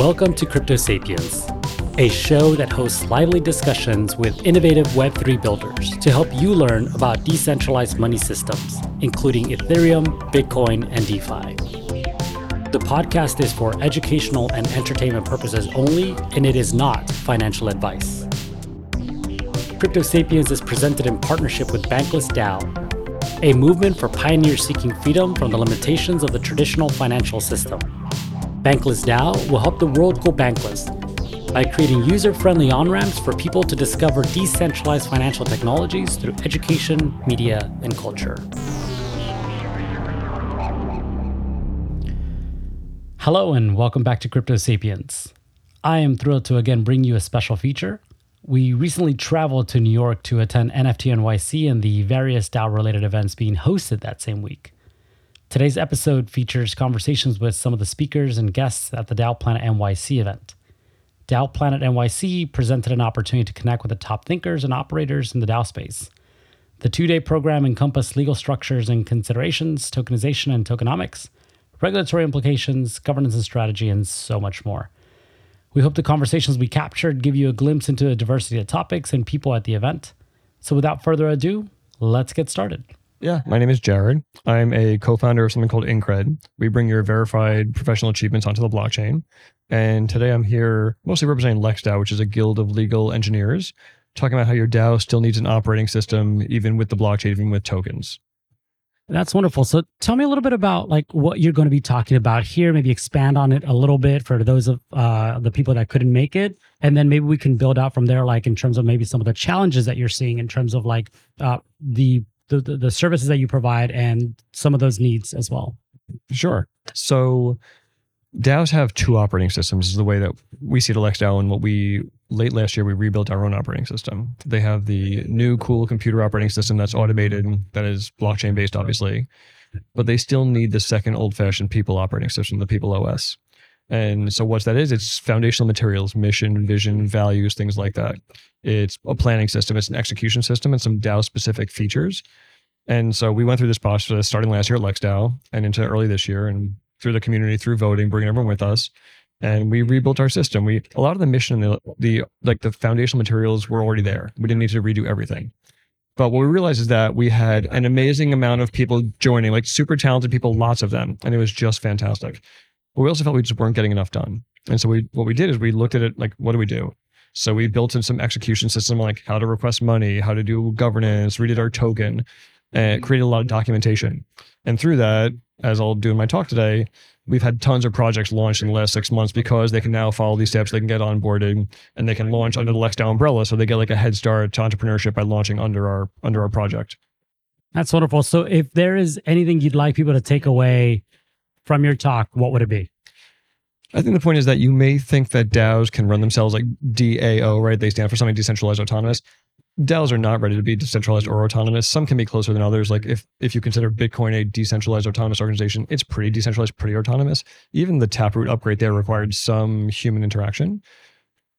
Welcome to Crypto Sapiens, a show that hosts lively discussions with innovative Web3 builders to help you learn about decentralized money systems, including Ethereum, Bitcoin, and DeFi. The podcast is for educational and entertainment purposes only, and it is not financial advice. Crypto Sapiens is presented in partnership with Bankless DAO, a movement for pioneers seeking freedom from the limitations of the traditional financial system. Bankless DAO will help the world go bankless by creating user-friendly on-ramps for people to discover decentralized financial technologies through education, media, and culture. Hello and welcome back to Crypto Sapiens. I am thrilled to again bring you a special feature. We recently traveled to New York to attend NFT NYC and the various DAO-related events being hosted that same week. Today's episode features conversations with some of the speakers and guests at the DAO Planet NYC event. DAO Planet NYC presented an opportunity to connect with the top thinkers and operators in the DAO space. The two-day program encompassed legal structures and considerations, tokenization and tokenomics, regulatory implications, governance and strategy, and so much more. We hope the conversations we captured give you a glimpse into the diversity of topics and people at the event. So without further ado, let's get started. Yeah, my name is Jared. I'm a co-founder of something called Incred. We bring your verified professional achievements onto the blockchain. And today I'm here mostly representing LexDAO, which is a guild of legal engineers, talking about how your DAO still needs an operating system, even with the blockchain, even with tokens. That's wonderful. So tell me a little bit about what you're going to be talking about here, maybe expand on it a little bit for those of the people that couldn't make it. And then maybe we can build out from there, in terms of maybe some of the challenges that you're seeing in terms of the services that you provide and some of those needs as well. Sure. So DAOs have two operating systems is the way that we see it at LexDAO, and late last year we rebuilt our own operating system. They have the new cool computer operating system that's automated, that is blockchain based obviously, but they still need the second old fashioned people operating system, the people OS. And so what that is, it's foundational materials, mission, vision, values, things like that. It's a planning system, it's an execution system, and some DAO specific features. And so we went through this process starting last year at LexDAO and into early this year, and through the community, through voting, bringing everyone with us. And we rebuilt our system. A lot of the mission and the foundational materials were already there. We didn't need to redo everything. But what we realized is that we had an amazing amount of people joining, super talented people, lots of them. And it was just fantastic. But we also felt we just weren't getting enough done. And so what we did is we looked at it what do we do? So we built in some execution system, how to request money, how to do governance, redid our token, and created a lot of documentation. And through that, as I'll do in my talk today, we've had tons of projects launched in the last 6 months because they can now follow these steps, they can get onboarded, and they can launch under the LexDAO umbrella. So they get a head start to entrepreneurship by launching under our project. That's wonderful. So if there is anything you'd like people to take away from your talk, what would it be? I think the point is that you may think that DAOs can run themselves, DAO, right? They stand for something decentralized autonomous. DAOs are not ready to be decentralized or autonomous. Some can be closer than others. If you consider Bitcoin a decentralized autonomous organization, it's pretty decentralized, pretty autonomous. Even the Taproot upgrade there required some human interaction.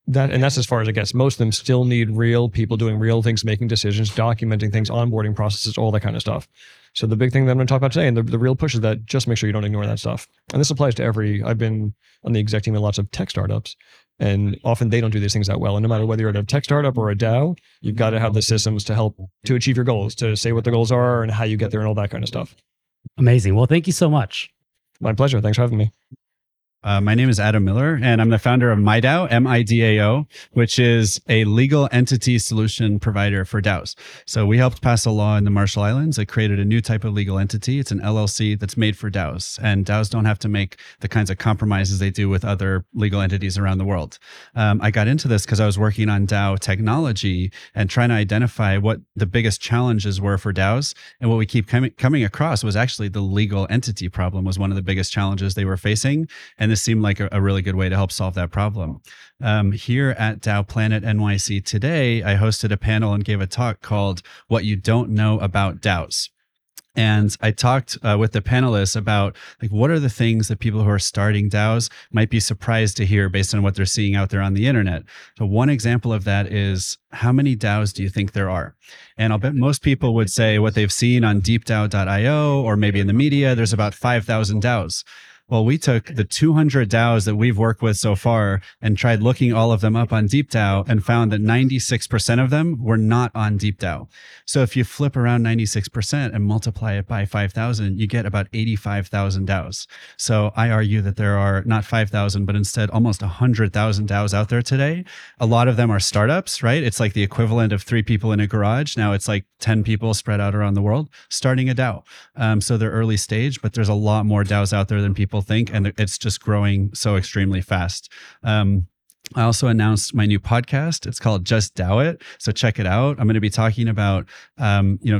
That's as far as it gets. Most of them still need real people doing real things, making decisions, documenting things, onboarding processes, all that kind of stuff. So the big thing that I'm going to talk about today, and the real push is that just make sure you don't ignore that stuff. And this applies to I've been on the exec team in lots of tech startups, and often they don't do these things that well. And no matter whether you're at a tech startup or a DAO, you've got to have the systems to help to achieve your goals, to say what the goals are and how you get there and all that kind of stuff. Amazing. Well, thank you so much. My pleasure. Thanks for having me. My name is Adam Miller, and I'm the founder of MiDAO, M-I-D-A-O, which is a legal entity solution provider for DAOs. So we helped pass a law in the Marshall Islands that created a new type of legal entity. It's an LLC that's made for DAOs, and DAOs don't have to make the kinds of compromises they do with other legal entities around the world. I got into this because I was working on DAO technology and trying to identify what the biggest challenges were for DAOs. And what we keep coming across was actually the legal entity problem was one of the biggest challenges they were facing. And this seemed like a really good way to help solve that problem. Here at DAO Planet NYC today, I hosted a panel and gave a talk called What You Don't Know About DAOs. And I talked with the panelists about what are the things that people who are starting DAOs might be surprised to hear based on what they're seeing out there on the internet. So one example of that is, how many DAOs do you think there are? And I'll bet most people would say what they've seen on DeepDAO.io or maybe in the media, there's about 5,000 DAOs. Well, we took the 200 DAOs that we've worked with so far and tried looking all of them up on DeepDAO and found that 96% of them were not on DeepDAO. So if you flip around 96% and multiply it by 5,000, you get about 85,000 DAOs. So I argue that there are not 5,000, but instead almost 100,000 DAOs out there today. A lot of them are startups, right? It's like the equivalent of 3 people in a garage. Now it's like 10 people spread out around the world starting a DAO. So they're early stage, but there's a lot more DAOs out there than people think, and it's just growing so extremely fast. I also announced my new podcast. It's called Just Dow It. So check it out. I'm going to be talking about,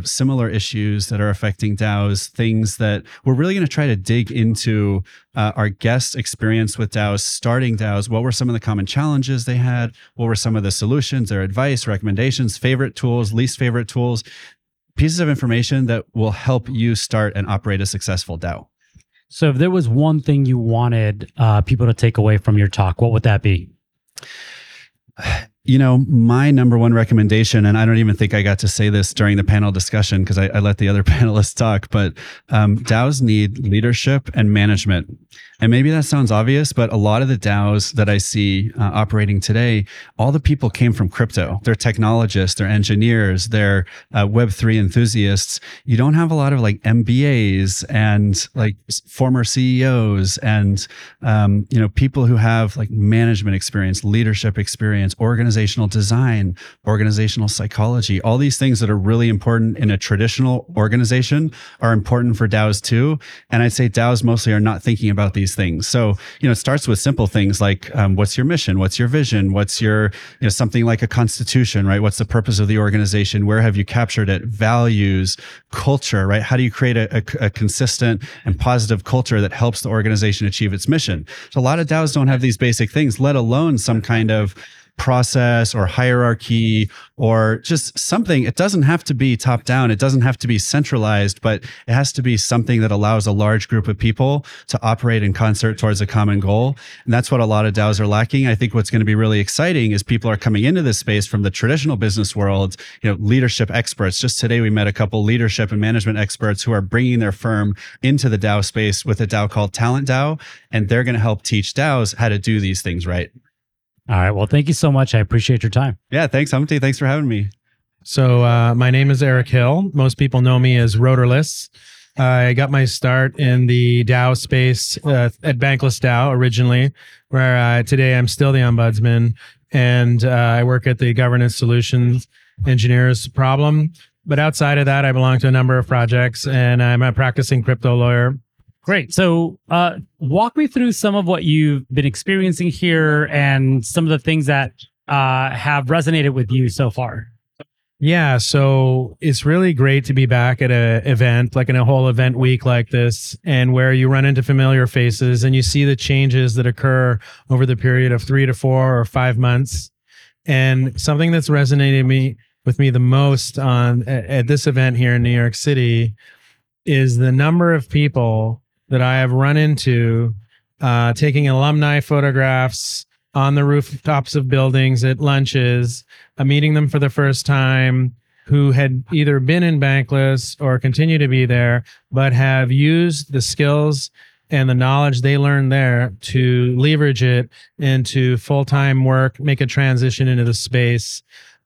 similar issues that are affecting DAOs, things that we're really going to try to dig into, our guests' experience with DAOs, starting DAOs. What were some of the common challenges they had? What were some of the solutions, their advice, recommendations, favorite tools, least favorite tools, pieces of information that will help you start and operate a successful DAO. So if there was one thing you wanted people to take away from your talk, what would that be? You know, my number one recommendation, and I don't even think I got to say this during the panel discussion because I let the other panelists talk, but DAOs need leadership and management. And maybe that sounds obvious, but a lot of the DAOs that I see operating today, all the people came from crypto. They're technologists, they're engineers, they're Web3 enthusiasts. You don't have a lot of like MBAs and like former CEOs and, people who have like management experience, leadership experience, organizational design, organizational psychology. All these things that are really important in a traditional organization are important for DAOs too. And I'd say DAOs mostly are not thinking about these things. So, it starts with simple things like, what's your mission? What's your vision? What's your, something like a constitution, right? What's the purpose of the organization? Where have you captured it? Values, culture, right? How do you create a consistent and positive culture that helps the organization achieve its mission? So a lot of DAOs don't have these basic things, let alone some kind of process or hierarchy or just something. It doesn't have to be top down. It doesn't have to be centralized, but it has to be something that allows a large group of people to operate in concert towards a common goal. And that's what a lot of DAOs are lacking. I think what's going to be really exciting is people are coming into this space from the traditional business world, leadership experts. Just today, we met a couple leadership and management experts who are bringing their firm into the DAO space with a DAO called Talent DAO, and they're going to help teach DAOs how to do these things right. All right. Well, thank you so much. I appreciate your time. Yeah. Thanks, Humpty. Thanks for having me. So my name is Eric Hill. Most people know me as Rotorless. I got my start in the DAO space at Bankless DAO originally, where today I'm still the ombudsman, and I work at the governance solutions engineers problem. But outside of that, I belong to a number of projects, and I'm a practicing crypto lawyer. Great. So walk me through some of what you've been experiencing here and some of the things that have resonated with you so far. Yeah. So it's really great to be back at an event, like in a whole event week like this, and where you run into familiar faces and you see the changes that occur over the period of 3 to 4 or 5 months. And something that's resonated with me the most at this event here in New York City is the number of people that I have run into taking alumni photographs on the rooftops of buildings at lunches, meeting them for the first time, who had either been in Bankless or continue to be there, but have used the skills and the knowledge they learned there to leverage it into full-time work, make a transition into the space.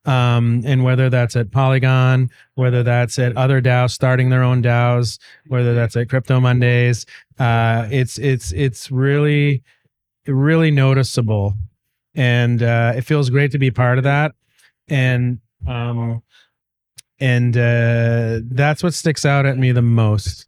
And whether that's at Polygon, whether that's at other DAOs starting their own DAOs, whether that's at Crypto Mondays, it's really, really noticeable, and it feels great to be part of that. And that's what sticks out at me the most.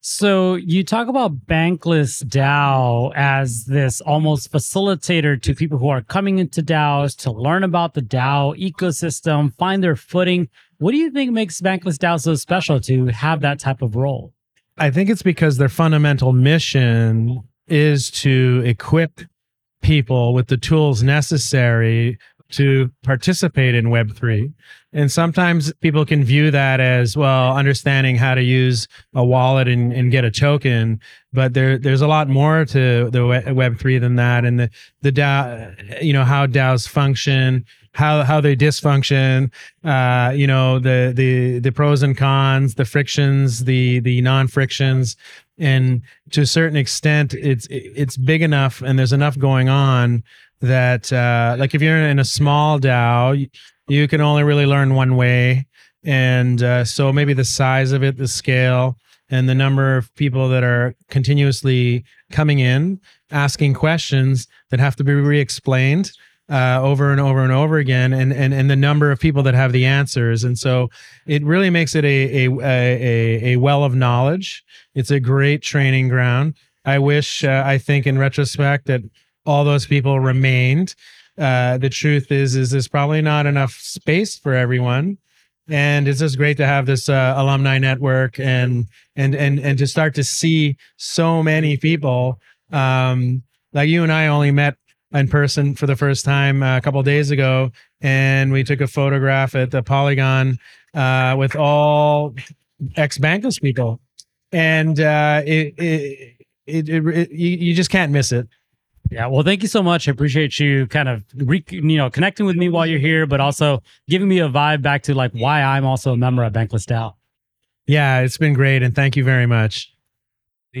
So you talk about Bankless DAO as this almost facilitator to people who are coming into DAOs to learn about the DAO ecosystem, find their footing. What do you think makes Bankless DAO so special to have that type of role? I think it's because their fundamental mission is to equip people with the tools necessary to participate in Web3. And sometimes people can view that as, well, understanding how to use a wallet and get a token, but there's a lot more to the Web3 than that. And the DAO, how DAOs function, how they dysfunction, the pros and cons, the frictions, the non-frictions. And to a certain extent, it's big enough and there's enough going on that like if you're in a small DAO, you can only really learn one way. And so maybe the size of it, the scale, and the number of people that are continuously coming in, asking questions that have to be re-explained over and over and over again, and the number of people that have the answers. And so it really makes it a well of knowledge. It's a great training ground. I wish, I think in retrospect, that all those people remained. The truth is there's probably not enough space for everyone. And it's just great to have this alumni network and to start to see so many people. Like you and I only met in person for the first time a couple of days ago, and we took a photograph at the Polygon with all ex-Bankless people, and you just can't miss it. Yeah, well, thank you so much. I appreciate you kind of connecting with me while you're here, but also giving me a vibe back to like why I'm also a member at Bankless DAO. Yeah, it's been great, and thank you very much.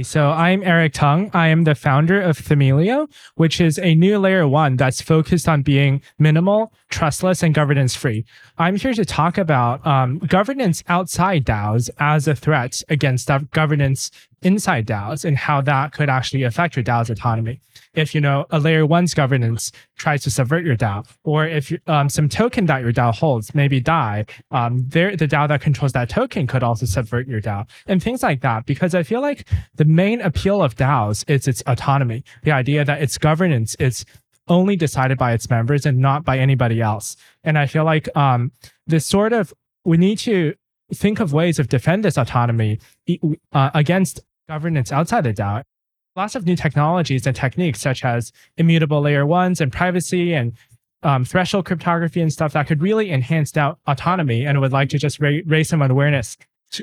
So I'm Eric Tung. I am the founder of Thamelio, which is a new layer one that's focused on being minimal, trustless, and governance free. I'm here to talk about governance outside DAOs as a threat against governance inside DAOs and how that could actually affect your DAO's autonomy. If, a layer one's governance tries to subvert your DAO, or if some token that your DAO holds, maybe DAI, the DAO that controls that token could also subvert your DAO and things like that. Because I feel like the main appeal of DAOs is its autonomy, the idea that its governance is only decided by its members and not by anybody else. And I feel like we need to think of ways of defend this autonomy against governance outside the DAO. Lots of new technologies and techniques such as immutable layer ones and privacy and threshold cryptography and stuff that could really enhance DAO autonomy, and would like to just raise some awareness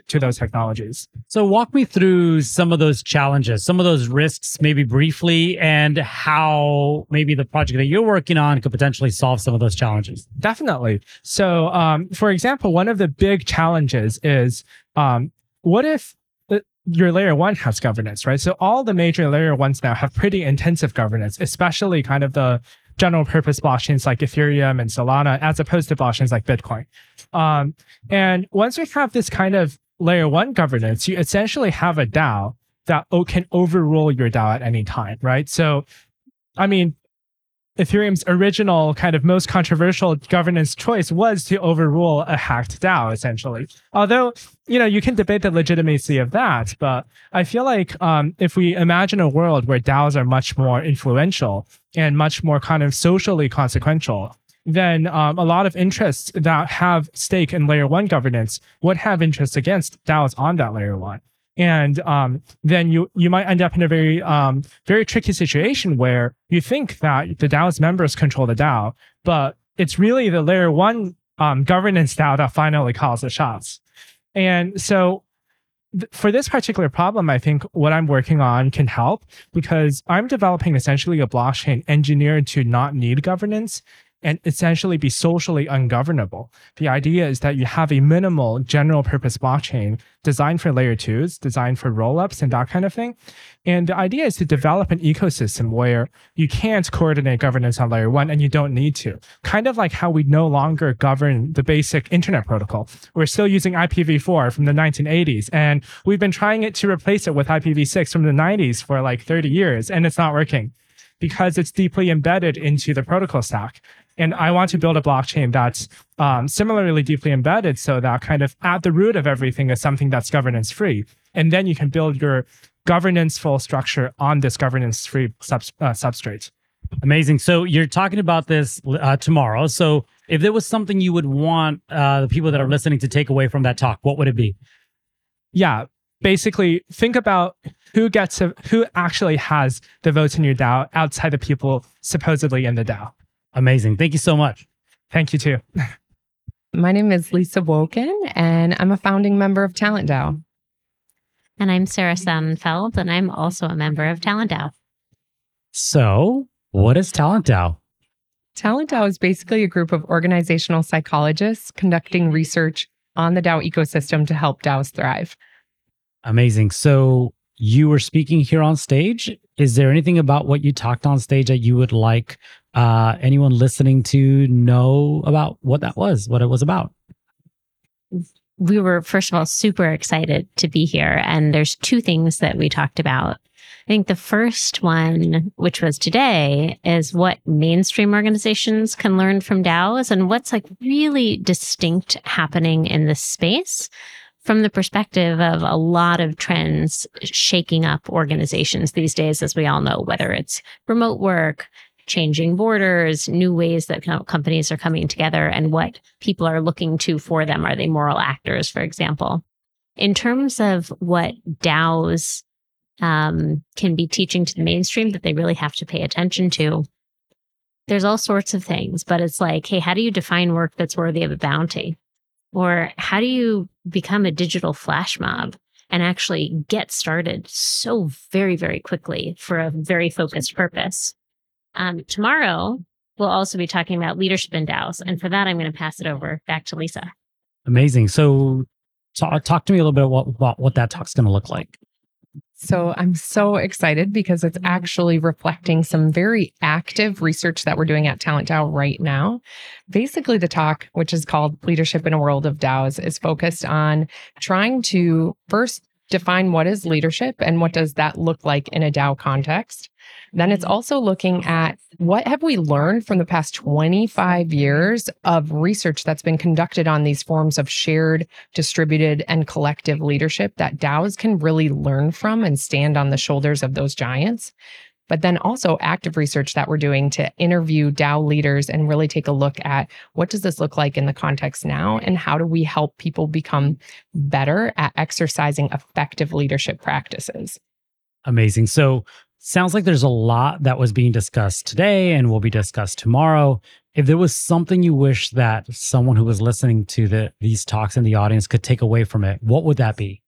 to those technologies. So walk me through some of those challenges, some of those risks, maybe briefly, and how maybe the project that you're working on could potentially solve some of those challenges. Definitely. So for example, one of the big challenges is what if your layer one has governance, right? So all the major layer ones now have pretty intensive governance, especially kind of the general purpose blockchains like Ethereum and Solana, as opposed to blockchains like Bitcoin. And once we have this kind of layer one governance, you essentially have a DAO that can overrule your DAO at any time, right? So, I mean, Ethereum's original kind of most controversial governance choice was to overrule a hacked DAO, essentially. Although, you can debate the legitimacy of that, but I feel like if we imagine a world where DAOs are much more influential and much more kind of socially consequential, then a lot of interests that have stake in layer one governance would have interests against DAOs on that layer one. And then you might end up in a very, very tricky situation where you think that the DAO's members control the DAO, but it's really the layer one governance DAO that finally calls the shots. And so for this particular problem, I think what I'm working on can help, because I'm developing essentially a blockchain engineered to not need governance and essentially be socially ungovernable. The idea is that you have a minimal general purpose blockchain designed for layer twos, designed for rollups and that kind of thing. And the idea is to develop an ecosystem where you can't coordinate governance on layer one and you don't need to. Kind of like how we no longer govern the basic internet protocol. We're still using IPv4 from the 1980s, and we've been trying to replace it with IPv6 from the 90s for like 30 years, and it's not working because it's deeply embedded into the protocol stack. And I want to build a blockchain that's similarly deeply embedded, so that kind of at the root of everything is something that's governance-free. And then you can build your governance-full structure on this governance-free substrate. Amazing. So you're talking about this tomorrow. So if there was something you would want the people that are listening to take away from that talk, what would it be? Yeah. Basically, think about who actually has the votes in your DAO outside the people supposedly in the DAO. Amazing. Thank you so much. Thank you too. My name is Lisa Wolkin, and I'm a founding member of Talent DAO. And I'm Sarah Sonnenfeld, and I'm also a member of Talent DAO. So what is Talent DAO? Talent DAO is basically a group of organizational psychologists conducting research on the DAO ecosystem to help DAOs thrive. Amazing. So you were speaking here on stage. Is there anything about what you talked on stage that you would like anyone listening to know about what that was, what it was about? We were, first of all, super excited to be here. And there's two things that we talked about. I think the first one, which was today, is what mainstream organizations can learn from DAOs and what's like really distinct happening in this space from the perspective of a lot of trends shaking up organizations these days, as we all know, whether it's remote work, changing borders, new ways that companies are coming together and what people are looking to for them. Are they moral actors, for example? In terms of what DAOs can be teaching to the mainstream that they really have to pay attention to, there's all sorts of things, but it's like, hey, how do you define work that's worthy of a bounty? Or how do you become a digital flash mob and actually get started so very, very quickly for a very focused purpose? Tomorrow, we'll also be talking about leadership in DAOs. And for that, I'm going to pass it over back to Lisa. Amazing. So talk to me a little bit about what that talk's going to look like. So I'm so excited because it's actually reflecting some very active research that we're doing at Talent DAO right now. Basically, the talk, which is called Leadership in a World of DAOs, is focused on trying to first define what is leadership and what does that look like in a DAO context. Then it's also looking at what have we learned from the past 25 years of research that's been conducted on these forms of shared, distributed, and collective leadership that DAOs can really learn from and stand on the shoulders of those giants. But then also active research that we're doing to interview DAO leaders and really take a look at what does this look like in the context now and how do we help people become better at exercising effective leadership practices. Amazing. So sounds like there's a lot that was being discussed today and will be discussed tomorrow. If there was something you wish that someone who was listening to these talks in the audience could take away from it, what would that be?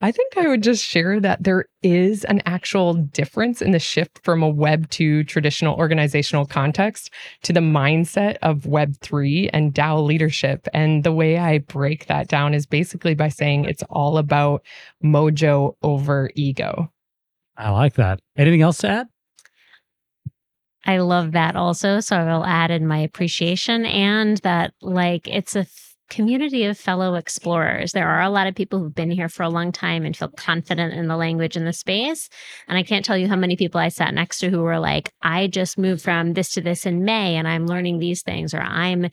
I think I would just share that there is an actual difference in the shift from a Web2 traditional organizational context to the mindset of Web3 and DAO leadership. And the way I break that down is basically by saying it's all about mojo over ego. I like that. Anything else to add? I love that also. So I will add in my appreciation and that like it's a community of fellow explorers. There are a lot of people who've been here for a long time and feel confident in the language and the space. And I can't tell you how many people I sat next to who were like, I just moved from this to this in May and I'm learning these things, or I'm,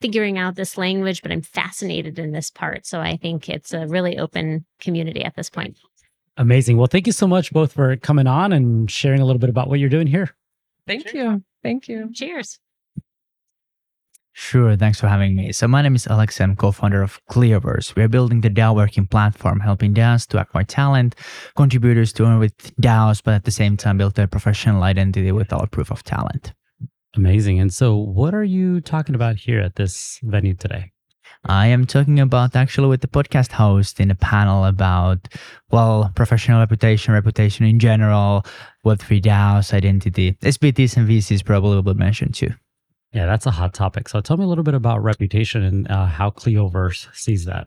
figuring out this language, but I'm fascinated in this part. So I think it's a really open community at this point. Amazing. Well, thank you so much both for coming on and sharing a little bit about what you're doing here. Thank you. Thank you. Cheers. Sure. Thanks for having me. So my name is Alex. I'm co-founder of Clearverse. We are building the DAO working platform, helping DAOs to acquire talent, contributors to earn with DAOs, but at the same time build their professional identity with our proof of talent. Amazing. And so what are you talking about here at this venue today? I am talking about actually with the podcast host in a panel about, professional reputation in general, Web3 DAOs, identity, SBTs and VCs probably will be mentioned too. Yeah, that's a hot topic. So tell me a little bit about reputation and how Cleoverse sees that.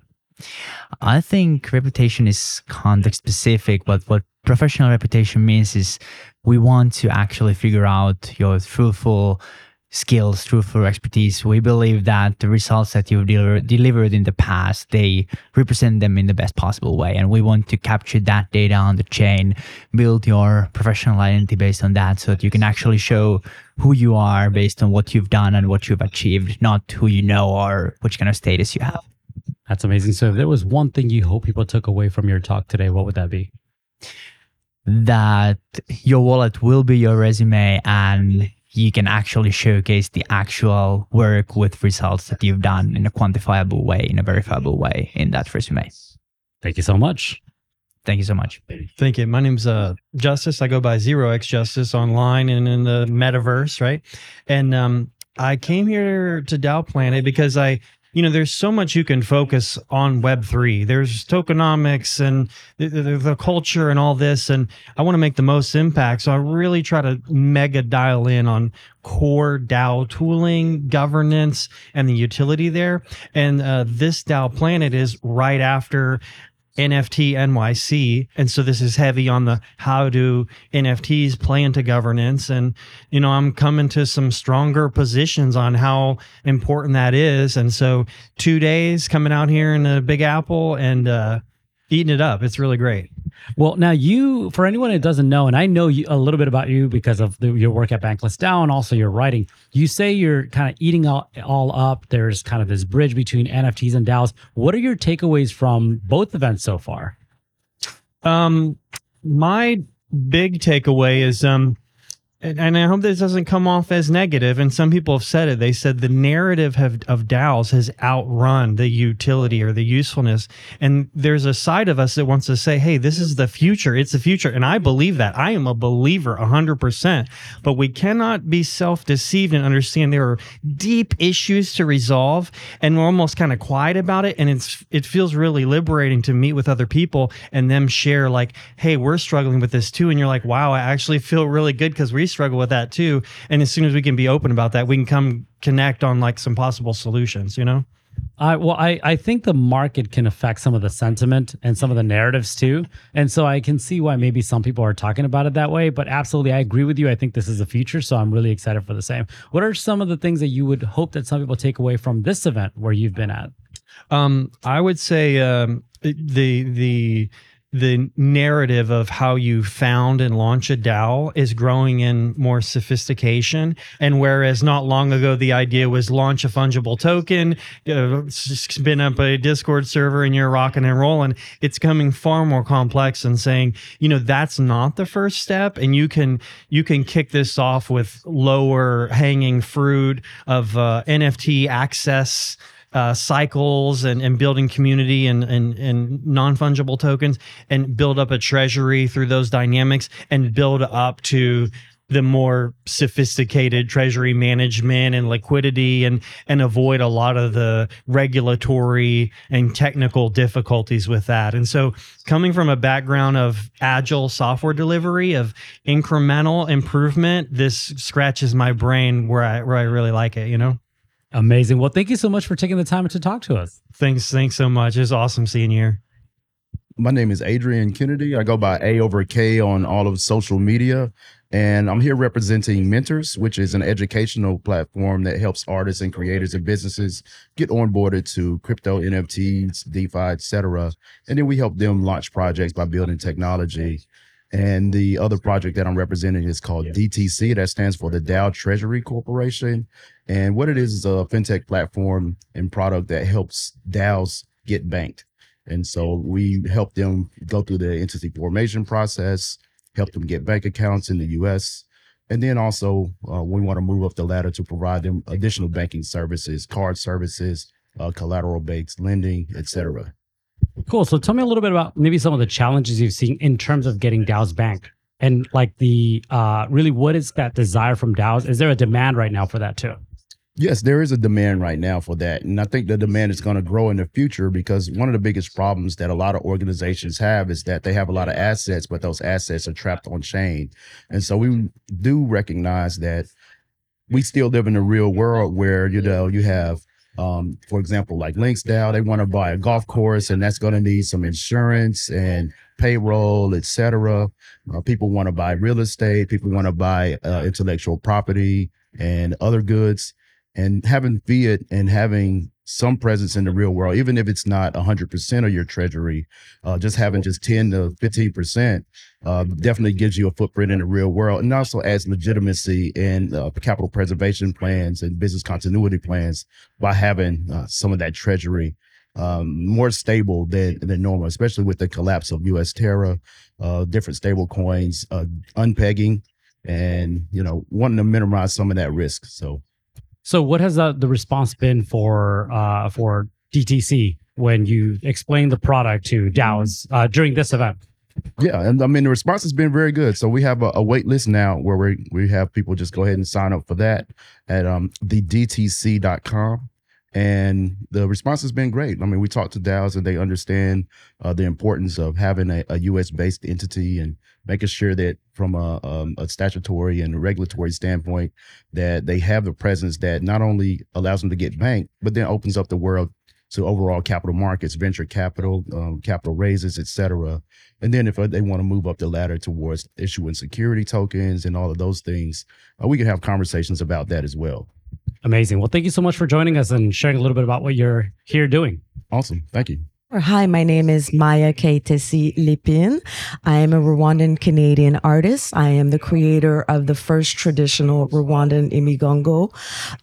I think reputation is context specific, but what professional reputation means is we want to actually figure out your truthful skills, truthful expertise. We believe that the results that you've delivered in the past, they represent them in the best possible way. And we want to capture that data on the chain, build your professional identity based on that so that you can actually show who you are based on what you've done and what you've achieved, not who you know or which kind of status you have. That's amazing. So if there was one thing you hope people took away from your talk today, what would that be? That your wallet will be your resume and you can actually showcase the actual work with results that you've done in a quantifiable way, in a verifiable way in that resume. Thank you so much. Thank you so much. Thank you. My name's Justice. I go by 0x Justice online and in the metaverse, right? And I came here to DAO Planet because there's so much you can focus on Web3. There's tokenomics and the culture and all this, and I want to make the most impact. So I really try to mega dial in on core DAO tooling, governance, and the utility there. And this DAO Planet is right after NFT NYC. And so this is heavy on the how do NFTs play into governance. And, you know, I'm coming to some stronger positions on how important that is. And so 2 days coming out here in the Big Apple and eating it up. It's really great. Well, now you, for anyone that doesn't know, and I know you, a little bit about you because of your work at Bankless DAO and also your writing, you say you're kind of eating all up. There's kind of this bridge between NFTs and DAOs. What are your takeaways from both events so far? My big takeaway is, and I hope this doesn't come off as negative, and some people have said it. They said the narrative of DAOs has outrun the utility or the usefulness. And there's a side of us that wants to say, hey, this is the future. It's the future. And I believe that. I am a believer 100%. But we cannot be self-deceived and understand there are deep issues to resolve. And we're almost kind of quiet about it. And it feels really liberating to meet with other people and them share like, hey, we're struggling with this too. And you're like, wow, I actually feel really good because we struggle with that too. And as soon as we can be open about that, we can come connect on like some possible solutions, you know? I think the market can affect some of the sentiment and some of the narratives too. And so I can see why maybe some people are talking about it that way, but absolutely, I agree with you. I think this is the future. So I'm really excited for the same. What are some of the things that you would hope that some people take away from this event where you've been at? I would say the narrative of how you found and launch a DAO is growing in more sophistication. And whereas not long ago, the idea was launch a fungible token, spin up a Discord server and you're rocking and rolling, it's coming far more complex and saying, you know, that's not the first step. And you can kick this off with lower hanging fruit of NFT access cycles and building community and non-fungible tokens and build up a treasury through those dynamics and build up to the more sophisticated treasury management and liquidity and avoid a lot of the regulatory and technical difficulties with that. And so coming from a background of agile software delivery, of incremental improvement, this scratches my brain where I really like it, you know? Amazing. Well, thank you so much for taking the time to talk to us. Thanks so much. It's awesome seeing you here. My name is Adrian Kennedy. I go by A/K on all of social media. And I'm here representing Mentors, which is an educational platform that helps artists and creators and businesses get onboarded to crypto, NFTs, DeFi, etc. And then we help them launch projects by building technology. And the other project that I'm representing is called DTC. That stands for the DAO Treasury Corporation. And what it is a fintech platform and product that helps DAOs get banked. And so we help them go through the entity formation process, help them get bank accounts in the U.S., and then also we want to move up the ladder to provide them additional banking services, card services, collateral-based lending, etc. Cool. So tell me a little bit about maybe some of the challenges you've seen in terms of getting DAOs banked and like the really what is that desire from DAOs? Is there a demand right now for that too? Yes, there is a demand right now for that. And I think the demand is going to grow in the future because one of the biggest problems that a lot of organizations have is that they have a lot of assets, but those assets are trapped on chain. And so we do recognize that we still live in a real world where, you know, you have for example, like LexDAO, they want to buy a golf course and that's going to need some insurance and payroll, etc. People want to buy real estate. People want to buy intellectual property and other goods. And having fiat and having some presence in the real world, even if it's not 100% of your treasury, just having just 10 to 15% definitely gives you a footprint in the real world and also adds legitimacy and capital preservation plans and business continuity plans by having some of that treasury more stable than normal, especially with the collapse of U.S. Terra, different stable coins, unpegging, and, you know, wanting to minimize some of that risk. So what has the response been for DTC when you explain the product to DAOs during this event? Yeah, and I mean, the response has been very good. So we have a wait list now where we have people just go ahead and sign up for that at thedtc.com. And the response has been great. I mean, we talked to DAOs and they understand the importance of having a U.S.-based entity and making sure that from a statutory and regulatory standpoint that they have the presence that not only allows them to get banked, but then opens up the world to overall capital markets, venture capital, capital raises, et cetera. And then if they want to move up the ladder towards issuing security tokens and all of those things, we can have conversations about that as well. Amazing. Well, thank you so much for joining us and sharing a little bit about what you're here doing. Awesome. Thank you. Hi, my name is Maya Kaitesi-Lipin. I am a Rwandan-Canadian artist. I am the creator of the first traditional Rwandan Imigongo,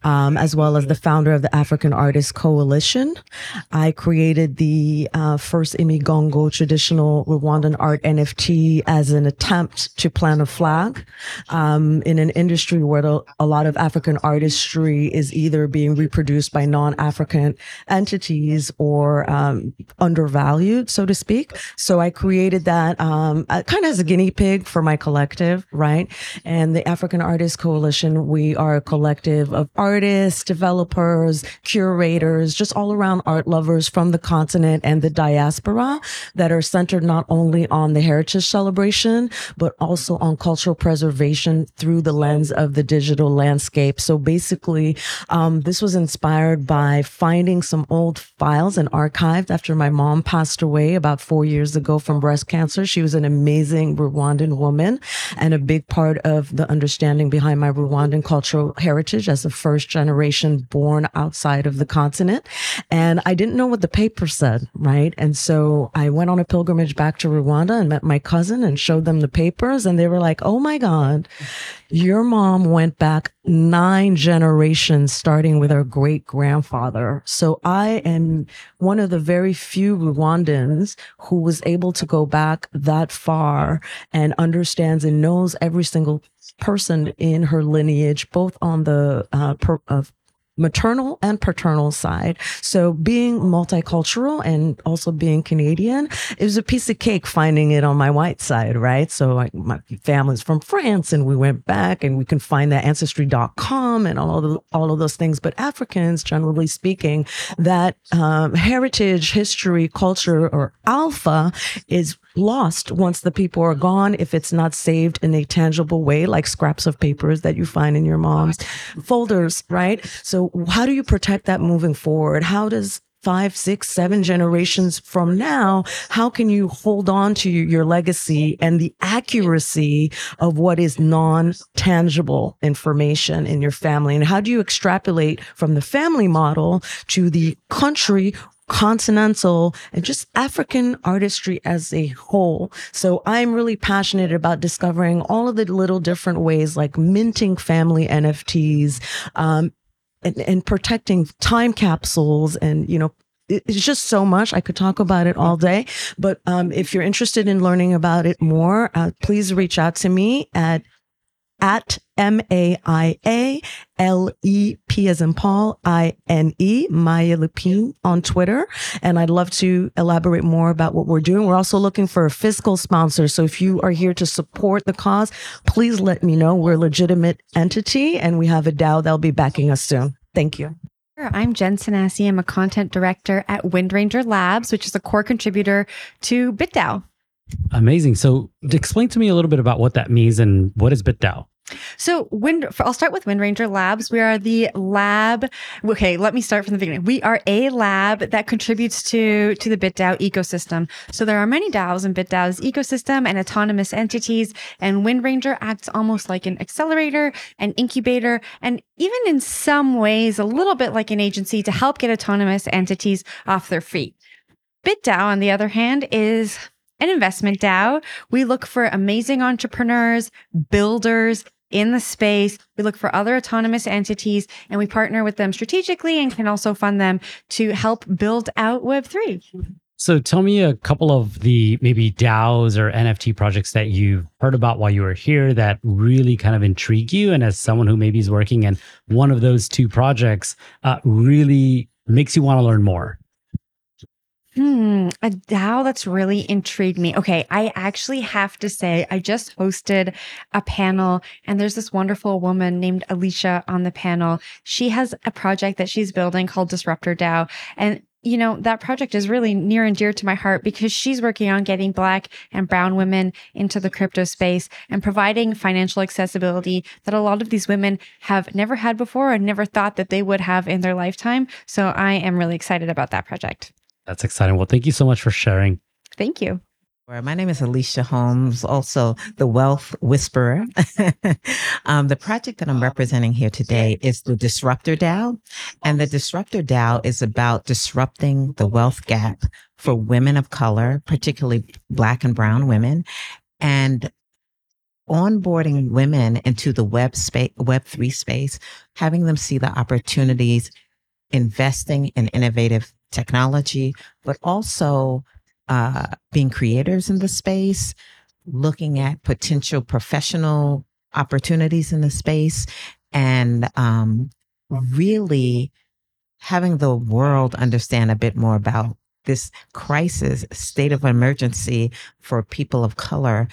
as well as the founder of the African Artists Coalition. I created the first Imigongo traditional Rwandan art NFT as an attempt to plant a flag in an industry where a lot of African artistry is either being reproduced by non-African entities or undervalued, so to speak. So I created that kind of as a guinea pig for my collective, right? And the African Artists Coalition, we are a collective of artists, developers, curators, just all around art lovers from the continent and the diaspora that are centered not only on the heritage celebration, but also on cultural preservation through the lens of the digital landscape. So basically, this was inspired by finding some old files and archives after my mom passed away about 4 years ago from breast cancer. She was an amazing Rwandan woman and a big part of the understanding behind my Rwandan cultural heritage as a first generation born outside of the continent. And I didn't know what the paper said, right? And so I went on a pilgrimage back to Rwanda and met my cousin and showed them the papers. And they were like, oh my God, your mom went back 9 generations, starting with her great grandfather. So I am one of the very few Rwandans who was able to go back that far and understands and knows every single person in her lineage, both on the maternal and paternal side. So being multicultural and also being Canadian, it was a piece of cake finding it on my white side, right? So like my family's from France and we went back and we can find that ancestry.com and all of those things. But Africans, generally speaking, that heritage, history, culture, or alpha is lost once the people are gone, if it's not saved in a tangible way, like scraps of papers that you find in your mom's folders, right? So how do you protect that moving forward? How does 5, 6, 7 generations from now, how can you hold on to your legacy and the accuracy of what is non-tangible information in your family? And how do you extrapolate from the family model to the country, continental, and just African artistry as a whole? So I'm really passionate about discovering all of the little different ways, like minting family NFTs, and protecting time capsules, and, you know, it's just so much. I could talk about it all day, but if you're interested in learning about it more, please reach out to me at MAIALEP as in Paul, INE, MAIALEPINE on Twitter. And I'd love to elaborate more about what we're doing. We're also looking for a fiscal sponsor. So if you are here to support the cause, please let me know. We're a legitimate entity and we have a DAO that'll be backing us soon. Thank you. I'm Jen Sanasi. I'm a content director at Windranger Labs, which is a core contributor to BitDAO. Amazing. So explain to me a little bit about what that means and what is BitDAO? So I'll start with Windranger Labs. We are the lab. Okay, let me start from the beginning. We are a lab that contributes to the BitDAO ecosystem. So there are many DAOs in BitDAO's ecosystem and autonomous entities, and Windranger acts almost like an accelerator, an incubator, and even in some ways a little bit like an agency to help get autonomous entities off their feet. BitDAO, on the other hand, is an investment DAO. We look for amazing entrepreneurs, builders in the space. We look for other autonomous entities and we partner with them strategically and can also fund them to help build out Web3. So tell me a couple of the maybe DAOs or NFT projects that you've heard about while you were here that really kind of intrigue you. And as someone who maybe is working in one of those two projects, really makes you want to learn more. A DAO that's really intrigued me. Okay, I actually have to say, I just hosted a panel and there's this wonderful woman named Alicia on the panel. She has a project that she's building called Disruptor DAO. And you know, that project is really near and dear to my heart because she's working on getting Black and brown women into the crypto space and providing financial accessibility that a lot of these women have never had before and never thought that they would have in their lifetime. So I am really excited about that project. That's exciting. Well, thank you so much for sharing. Thank you. My name is Alicia Holmes, also the Wealth Whisperer. The project that I'm representing here today is the Disruptor DAO. And the Disruptor DAO is about disrupting the wealth gap for women of color, particularly Black and brown women, and onboarding women into the Web3 space, having them see the opportunities, investing in innovative technology, but also being creators in the space, looking at potential professional opportunities in the space, and really having the world understand a bit more about this crisis, state of emergency for people of color,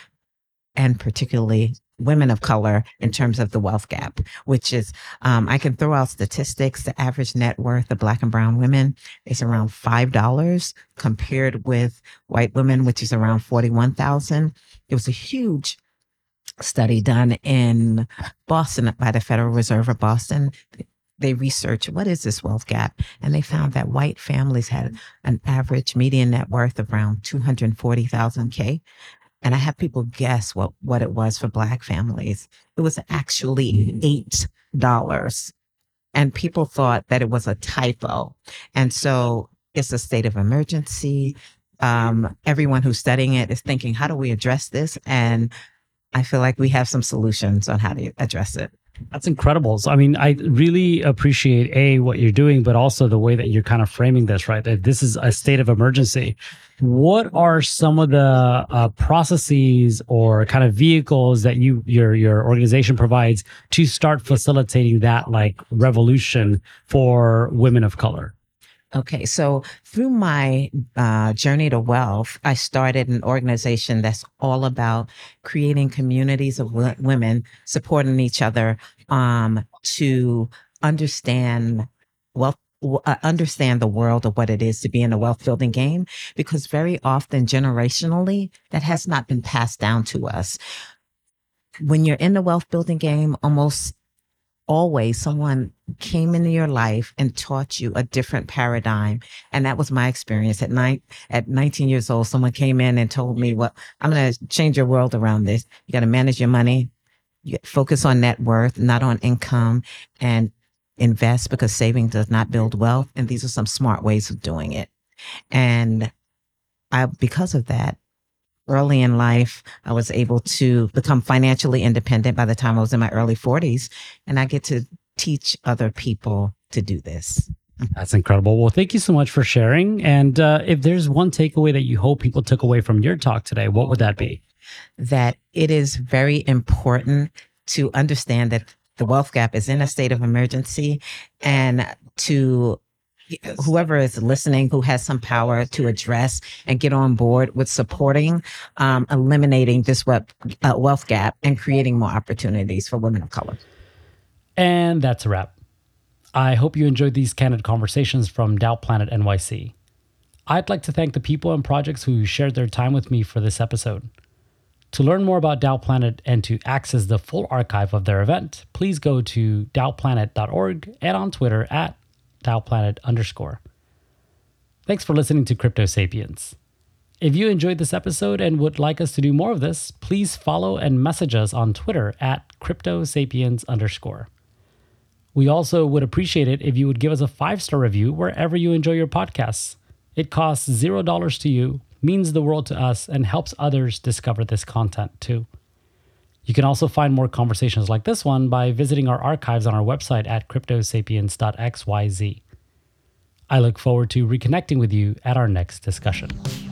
and particularly women of color in terms of the wealth gap, which is, I can throw out statistics. The average net worth of Black and brown women is around $5 compared with white women, which is around $41,000. It was a huge study done in Boston by the Federal Reserve of Boston. They researched what is this wealth gap, and they found that white families had an average median net worth of around $240,000. And I have people guess what it was for Black families. It was actually $8. And people thought that it was a typo. And so it's a state of emergency. Everyone who's studying it is thinking, how do we address this? And I feel like we have some solutions on how to address it. That's incredible. So, I mean, I really appreciate, A, what you're doing, but also the way that you're kind of framing this, right? That this is a state of emergency. What are some of the processes or kind of vehicles that your organization provides to start facilitating that like revolution for women of color? Okay, so through my journey to wealth, I started an organization that's all about creating communities of women supporting each other to understand wealth, understand the world of what it is to be in a wealth building game, because very often generationally, that has not been passed down to us. When you're in the wealth building game, almost always someone came into your life and taught you a different paradigm. And that was my experience. At 19 years old, someone came in and told me, well, I'm going to change your world around this. You got to manage your money. You focus on net worth, not on income, and invest because saving does not build wealth. And these are some smart ways of doing it. And because of that, early in life, I was able to become financially independent by the time I was in my early 40s, and I get to teach other people to do this. That's incredible. Well, thank you so much for sharing. And if there's one takeaway that you hope people took away from your talk today, what would that be? That it is very important to understand that the wealth gap is in a state of emergency, and to whoever is listening who has some power to address and get on board with supporting, eliminating this wealth gap and creating more opportunities for women of color. And that's a wrap. I hope you enjoyed these candid conversations from DAO Planet NYC. I'd like to thank the people and projects who shared their time with me for this episode. To learn more about DAO Planet and to access the full archive of their event, please go to daoplanet.org and on Twitter at DAO_Planet_. Thanks for listening to Crypto Sapiens. If you enjoyed this episode and would like us to do more of this, please follow and message us on Twitter at CryptoSapiens_. We also would appreciate it if you would give us a 5-star review wherever you enjoy your podcasts. It costs $0 to you, means the world to us, and helps others discover this content too. You can also find more conversations like this one by visiting our archives on our website at cryptosapiens.xyz. I look forward to reconnecting with you at our next discussion.